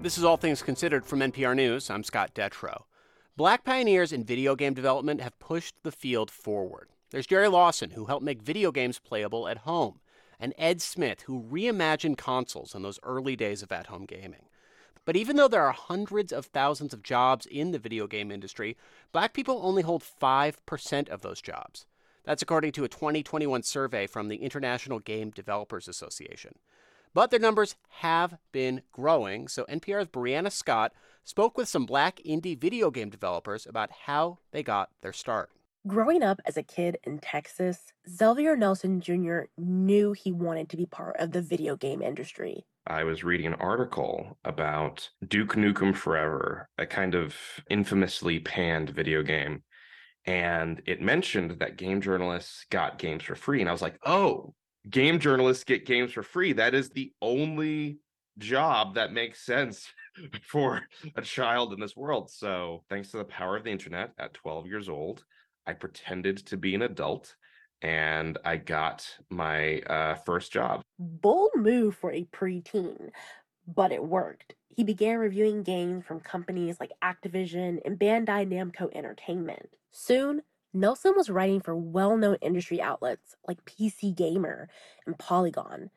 This is All Things Considered from NPR News. I'm Scott Detrow. Black pioneers in video game development have pushed the field forward. There's Jerry Lawson, who helped make video games playable at home, and Ed Smith, who reimagined consoles in those early days of at-home gaming. But even though there are hundreds of thousands of jobs in the video game industry, black people only hold 5% of those jobs. That's according to a 2021 survey from the International Game Developers Association. But their numbers have been growing, so NPR's Brianna Scott spoke with some black indie video game developers about how they got their start. Growing up as a kid in Texas, Zelvier Nelson Jr. knew he wanted to be part of the video game industry. I was reading an article about Duke Nukem Forever, a kind of infamously panned video game. And it mentioned that game journalists got games for free. And I was like, oh, game journalists get games for free. That is the only job that makes sense for a child in this world. So thanks to the power of the internet at 12 years old, I pretended to be an adult. And I got my first job. Bold move for a preteen, but it worked. He began reviewing games from companies like Activision and Bandai Namco Entertainment. Soon, Nelson was writing for well-known industry outlets like PC Gamer and Polygon.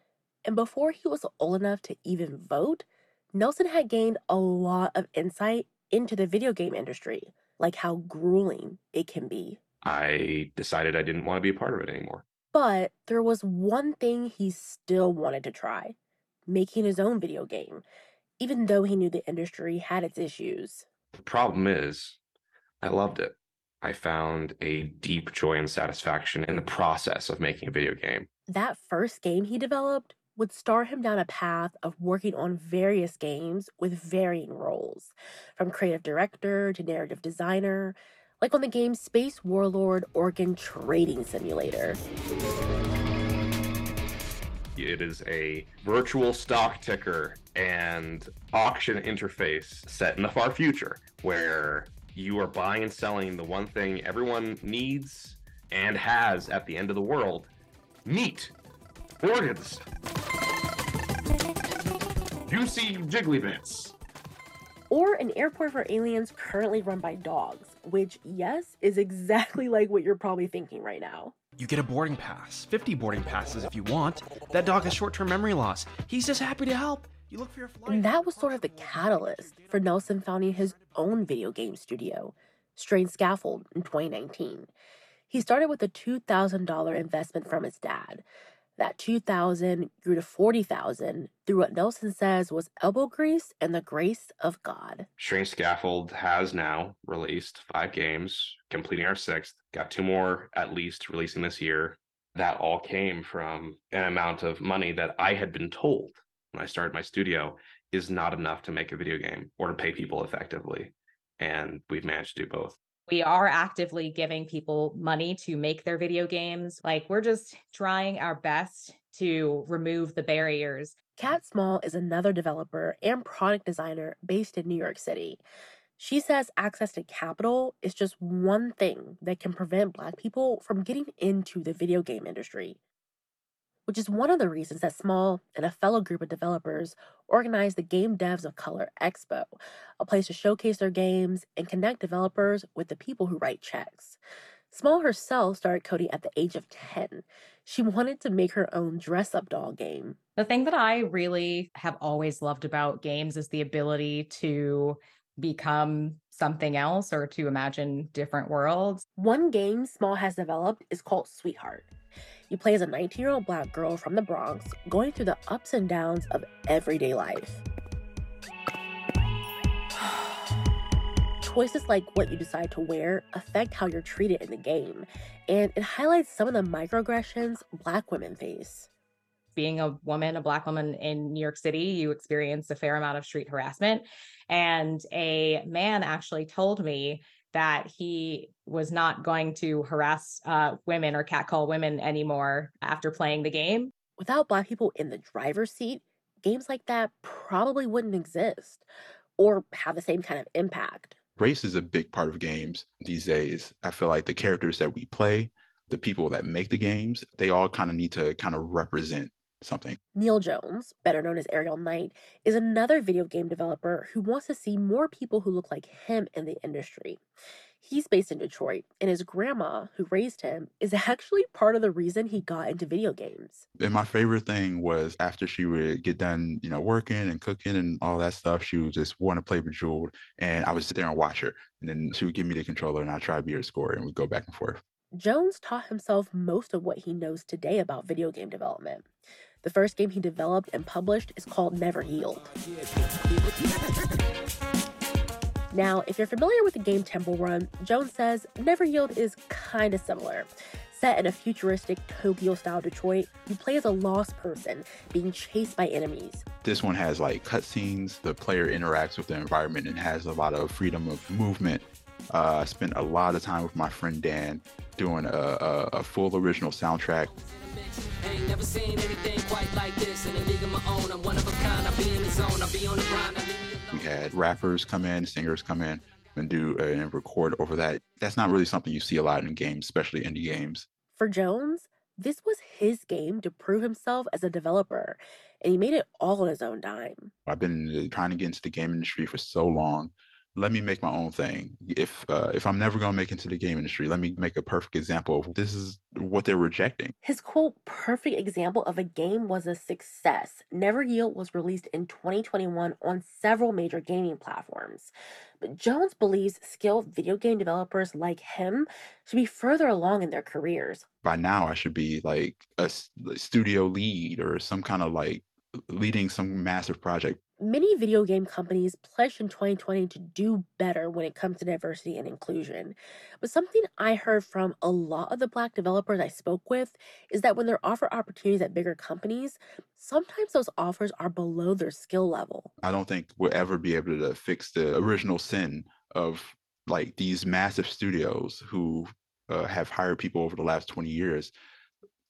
And before he was old enough to even vote, Nelson had gained a lot of insight into the video game industry, like how grueling it can be. I decided I didn't want to be a part of it anymore. But there was one thing he still wanted to try, making his own video game, even though he knew the industry had its issues. The problem is, I loved it. I found a deep joy and satisfaction in the process of making a video game. That first game he developed would start him down a path of working on various games with varying roles, from creative director to narrative designer, like on the game Space Warlord Organ Trading Simulator. It is a virtual stock ticker and auction interface set in the far future, where you are buying and selling the one thing everyone needs and has at the end of the world. Meat. Organs. Juicy jiggly bits. Or an airport for aliens currently run by dogs, which, yes, is exactly like what you're probably thinking right now. You get a boarding pass, 50 boarding passes if you want. That dog has short-term memory loss. He's just happy to help. You look for your flight. And that was sort of the catalyst for Nelson founding his own video game studio, Strange Scaffold, in 2019. He started with a $2,000 investment from his dad. That $2,000 grew to $40,000 through what Nelson says was elbow grease and the grace of God. Strange Scaffold has now released 5 games, completing our 6th. Got 2 more at least releasing this year. That all came from an amount of money that I had been told when I started my studio is not enough to make a video game or to pay people effectively. And we've managed to do both. We are actively giving people money to make their video games. Like, we're just trying our best to remove the barriers. Kat Small is another developer and product designer based in New York City. She says access to capital is just one thing that can prevent Black people from getting into the video game industry, which is one of the reasons that Small and a fellow group of developers organized the Game Devs of Color Expo, a place to showcase their games and connect developers with the people who write checks. Small herself started coding at the age of 10. She wanted to make her own dress-up doll game. The thing that I really have always loved about games is the ability to become something else or to imagine different worlds. One game Small has developed is called Sweetheart. You play as a 19-year-old Black girl from the Bronx, going through the ups and downs of everyday life. Choices like what you decide to wear affect how you're treated in the game, and it highlights some of the microaggressions Black women face. Being a Black woman in New York City, you experience a fair amount of street harassment. And a man actually told me that he was not going to harass women or catcall women anymore after playing the game. Without Black people in the driver's seat, games like that probably wouldn't exist or have the same kind of impact. Race is a big part of games these days. I feel like the characters that we play, the people that make the games, they all kind of need to kind of represent something. Neil Jones, better known as Ariel Knight, is another video game developer who wants to see more people who look like him in the industry. He's based in Detroit, and his grandma, who raised him, is actually part of the reason he got into video games. And my favorite thing was after she would get done, working and cooking and all that stuff, she would just want to play Bejeweled, and I would sit there and watch her. And then she would give me the controller, and I'd try to be her scorer, and we'd go back and forth. Jones taught himself most of what he knows today about video game development. The first game he developed and published is called Never Yield. Now, if you're familiar with the game Temple Run, Jones says Never Yield is kind of similar. Set in a futuristic Tokyo-style Detroit, you play as a lost person being chased by enemies. This one has cutscenes. The player interacts with the environment and has a lot of freedom of movement. I spent a lot of time with my friend Dan doing a full original soundtrack. We had rappers come in, singers come in, and do and record over that. That's not really something you see a lot in games, especially indie games. For Jones, this was his game to prove himself as a developer, and he made it all on his own dime. I've been trying to get into the game industry for so long. Let me make my own thing. If I'm never going to make it into the game industry, let me make a perfect example of this is what they're rejecting. His, quote, perfect example of a game was a success. Never Yield was released in 2021 on several major gaming platforms. But Jones believes skilled video game developers like him should be further along in their careers. By now, I should be a studio lead or some kind of leading some massive project. Many video game companies pledged in 2020 to do better when it comes to diversity and inclusion. But something I heard from a lot of the Black developers I spoke with is that when they're offered opportunities at bigger companies, sometimes those offers are below their skill level. I don't think we'll ever be able to fix the original sin of these massive studios who have hired people over the last 20 years.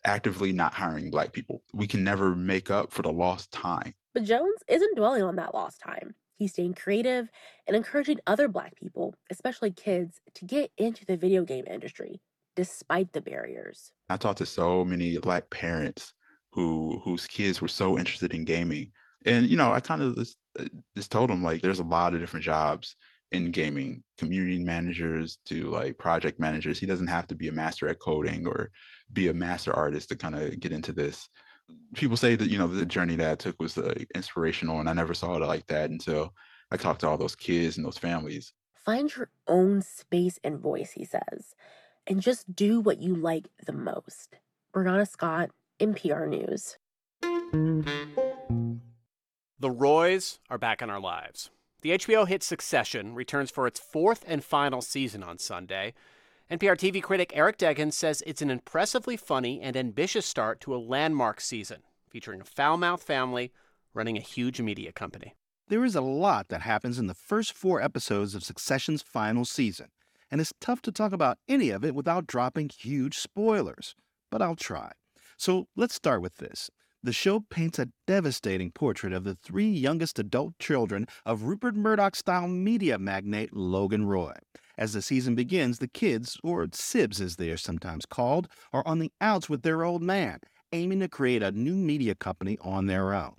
Actively not hiring Black people. We can never make up for the lost time. But Jones isn't dwelling on that lost time. He's staying creative and encouraging other Black people, especially kids, to get into the video game industry, despite the barriers. I talked to so many Black parents whose kids were so interested in gaming. And, you know, I kind of just told them, like, there's a lot of different jobs in gaming, community managers to like project managers. He doesn't have to be a master at coding or be a master artist to kind of get into this. People say that, you know, the journey that I took was inspirational, and I never saw it like that until I talked to all those kids and those families. Find your own space and voice, he says, and just do what you like the most. Brianna Scott, NPR News. The Roys are back in our lives. The HBO hit Succession returns for its fourth and final season on Sunday. NPR TV critic Eric Deggans says it's an impressively funny and ambitious start to a landmark season, featuring a foul-mouthed family running a huge media company. There is a lot that happens in the first four episodes of Succession's final season, and it's tough to talk about any of it without dropping huge spoilers. But I'll try. So let's start with this. The show paints a devastating portrait of the three youngest adult children of Rupert Murdoch-style media magnate Logan Roy. As the season begins, the kids, or sibs as they are sometimes called, are on the outs with their old man, aiming to create a new media company on their own.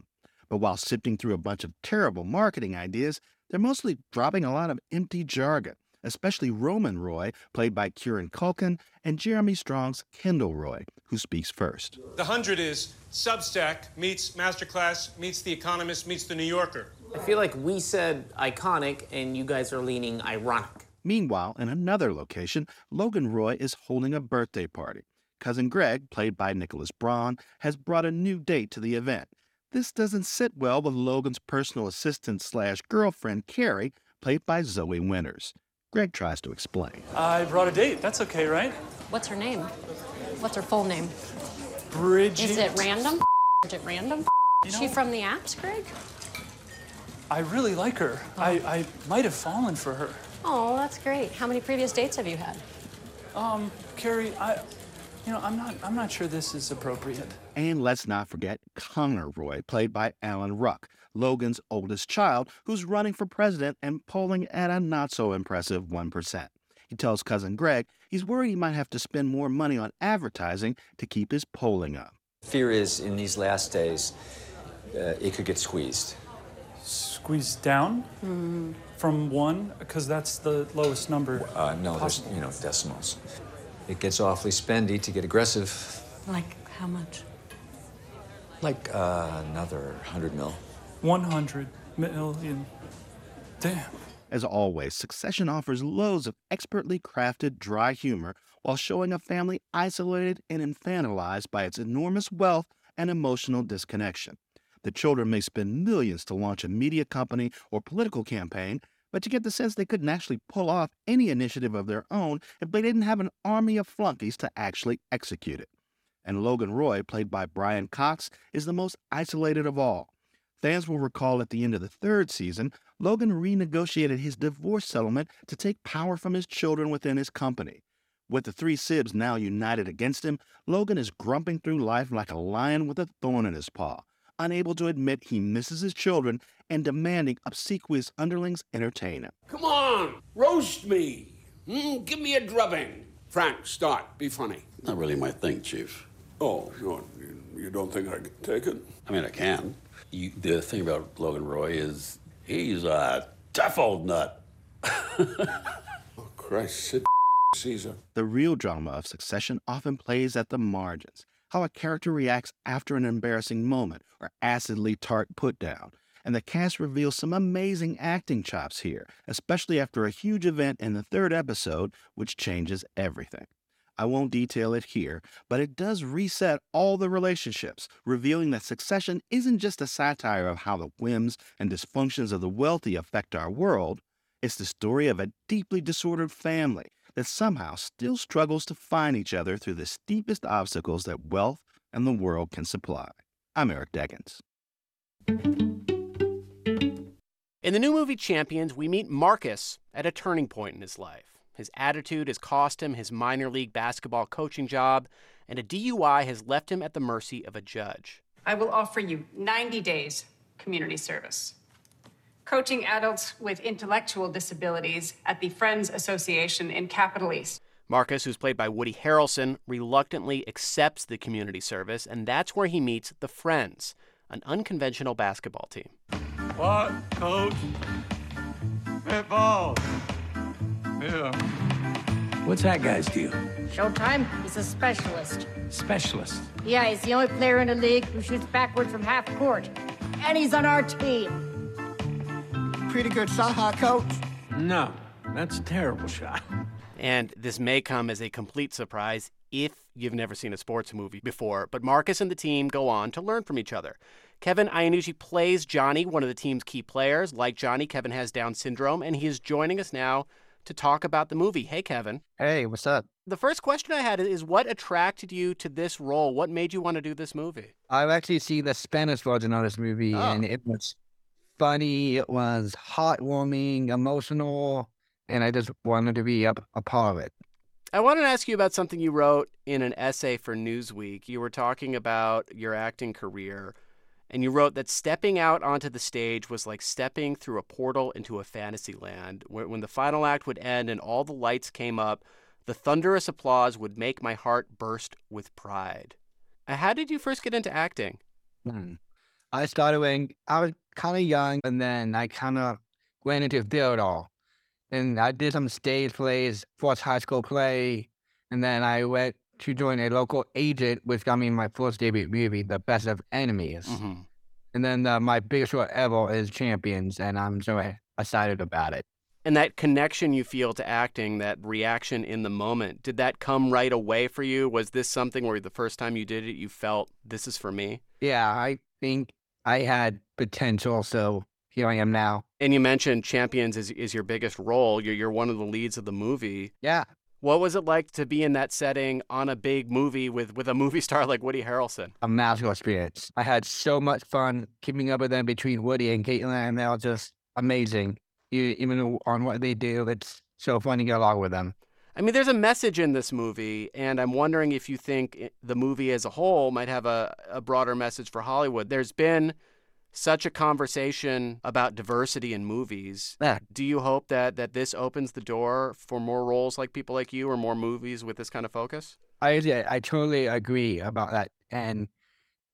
But while sifting through a bunch of terrible marketing ideas, they're mostly dropping a lot of empty jargon, especially Roman Roy, played by Kieran Culkin, and Jeremy Strong's Kendall Roy, who speaks first. The 100 is Substack meets Masterclass meets The Economist meets The New Yorker. I feel like we said iconic, and you guys are leaning ironic. Meanwhile, in another location, Logan Roy is holding a birthday party. Cousin Greg, played by Nicholas Braun, has brought a new date to the event. This doesn't sit well with Logan's personal assistant/girlfriend, Carrie, played by Zoe Winters. Greg tries to explain. I brought a date. That's okay, right? What's her name? What's her full name? Bridget. Is it random? Bridget Random? You know, she from the apps, Greg? I really like her. Oh. I might have fallen for her. Oh, that's great. How many previous dates have you had? Carrie, I'm not sure this is appropriate. And let's not forget Connor Roy, played by Alan Ruck, Logan's oldest child, who's running for president and polling at a not-so-impressive 1%. He tells Cousin Greg he's worried he might have to spend more money on advertising to keep his polling up. Fear is, in these last days, it could get squeezed. Squeezed down? Mm-hmm. From one? Because that's the lowest number possible. There's decimals. It gets awfully spendy to get aggressive. Like how much? Like another 100 mil. 100 million. Damn. As always, Succession offers loads of expertly crafted dry humor while showing a family isolated and infantilized by its enormous wealth and emotional disconnection. The children may spend millions to launch a media company or political campaign, but you get the sense they couldn't actually pull off any initiative of their own if they didn't have an army of flunkies to actually execute it. And Logan Roy, played by Brian Cox, is the most isolated of all. Fans will recall at the end of the third season, Logan renegotiated his divorce settlement to take power from his children within his company. With the three sibs now united against him, Logan is grumping through life like a lion with a thorn in his paw, unable to admit he misses his children and demanding obsequious underlings entertain him. Come on, roast me. Give me a drubbing. Frank, start. Be funny. Not really my thing, Chief. Oh, you don't think I can take it? I mean, I can. The thing about Logan Roy is he's a tough old nut. Oh, Christ, sit Caesar. The real drama of Succession often plays at the margins. How a character reacts after an embarrassing moment or acidly tart put-down. And the cast reveals some amazing acting chops here, especially after a huge event in the third episode, which changes everything. I won't detail it here, but it does reset all the relationships, revealing that Succession isn't just a satire of how the whims and dysfunctions of the wealthy affect our world. It's the story of a deeply disordered family that somehow still struggles to find each other through the steepest obstacles that wealth and the world can supply. I'm Eric Deggans. In the new movie Champions, we meet Marcus at a turning point in his life. His attitude has cost him his minor league basketball coaching job, and a DUI has left him at the mercy of a judge. I will offer you 90 days community service. coaching adults with intellectual disabilities at the Friends Association in Capital East. Marcus, who's played by Woody Harrelson, reluctantly accepts the community service, and that's where he meets the Friends, an unconventional basketball team. What, coach? Pit ball. Yeah. What's that guy's deal? Showtime? He's a specialist. Specialist? Yeah, he's the only player in the league who shoots backward from half court. And he's on our team. Pretty good shot, huh, coach? No, that's a terrible shot. And this may come as a complete surprise if you've never seen a sports movie before, but Marcus and the team go on to learn from each other. Kevin Iannucci plays Johnny, one of the team's key players. Like Johnny, Kevin has Down syndrome, and he is joining us now to talk about the movie. Hey, Kevin. Hey, what's up? The first question I had is, what attracted you to this role? What made you want to do this movie? I've actually seen the Spanish version of this movie, and it was funny, it was heartwarming, emotional, and I just wanted to be a part of it. I wanted to ask you about something you wrote in an essay for Newsweek. You were talking about your acting career, and you wrote that stepping out onto the stage was like stepping through a portal into a fantasy land. When the final act would end and all the lights came up, the thunderous applause would make my heart burst with pride. How did you first get into acting? I started when I was kind of young, and then I kind of went into theater. And I did some stage plays, first high school play, and then I went to join a local agent, which got me my first debut movie, The Best of Enemies. Mm-hmm. And then my biggest role ever is Champions, and I'm so excited about it. And that connection you feel to acting, that reaction in the moment, did that come right away for you? Was this something where the first time you did it, you felt, this is for me? Yeah, I think I had potential, so here I am now. And you mentioned Champions is your biggest role. You're one of the leads of the movie. Yeah. What was it like to be in that setting on a big movie with a movie star like Woody Harrelson? A magical experience. I had so much fun keeping up with them between Woody and Caitlin, and they are just amazing. Even on what they do, it's so fun to get along with them. I mean, there's a message in this movie, and I'm wondering if you think the movie as a whole might have a broader message for Hollywood. There's been such a conversation about diversity in movies. Yeah. Do you hope that this opens the door for more roles like people like you or more movies with this kind of focus? I totally agree about that. And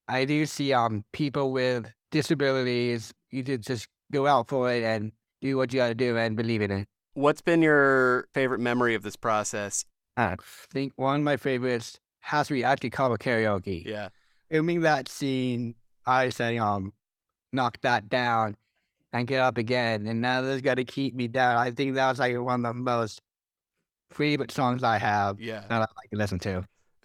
I do see people with disabilities, you just go out for it and do what you got to do and believe in it. What's been your favorite memory of this process? I think one of my favorites has to be actually cover karaoke. Yeah. Filming that scene, I say, knock that down and get up again, and now this got to keep me down. I think that was like one of the most favorite songs I have that I like to listen to.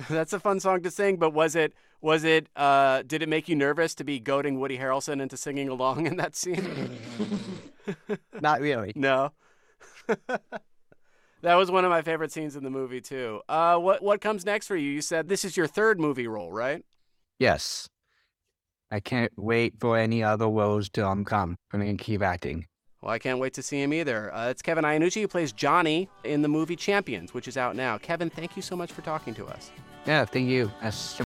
That's a fun song to sing, but was it did it make you nervous to be goading Woody Harrelson into singing along in that scene? Not really. No. That was one of my favorite scenes in the movie too. What comes next for you? You said this is your third movie role, right? Yes. I can't wait for any other roles to come. I'm going to keep acting. Well, I can't wait to see him either. It's Kevin Iannucci, who plays Johnny in the movie Champions, which is out now. Kevin, thank you so much for talking to us. Yeah, thank you.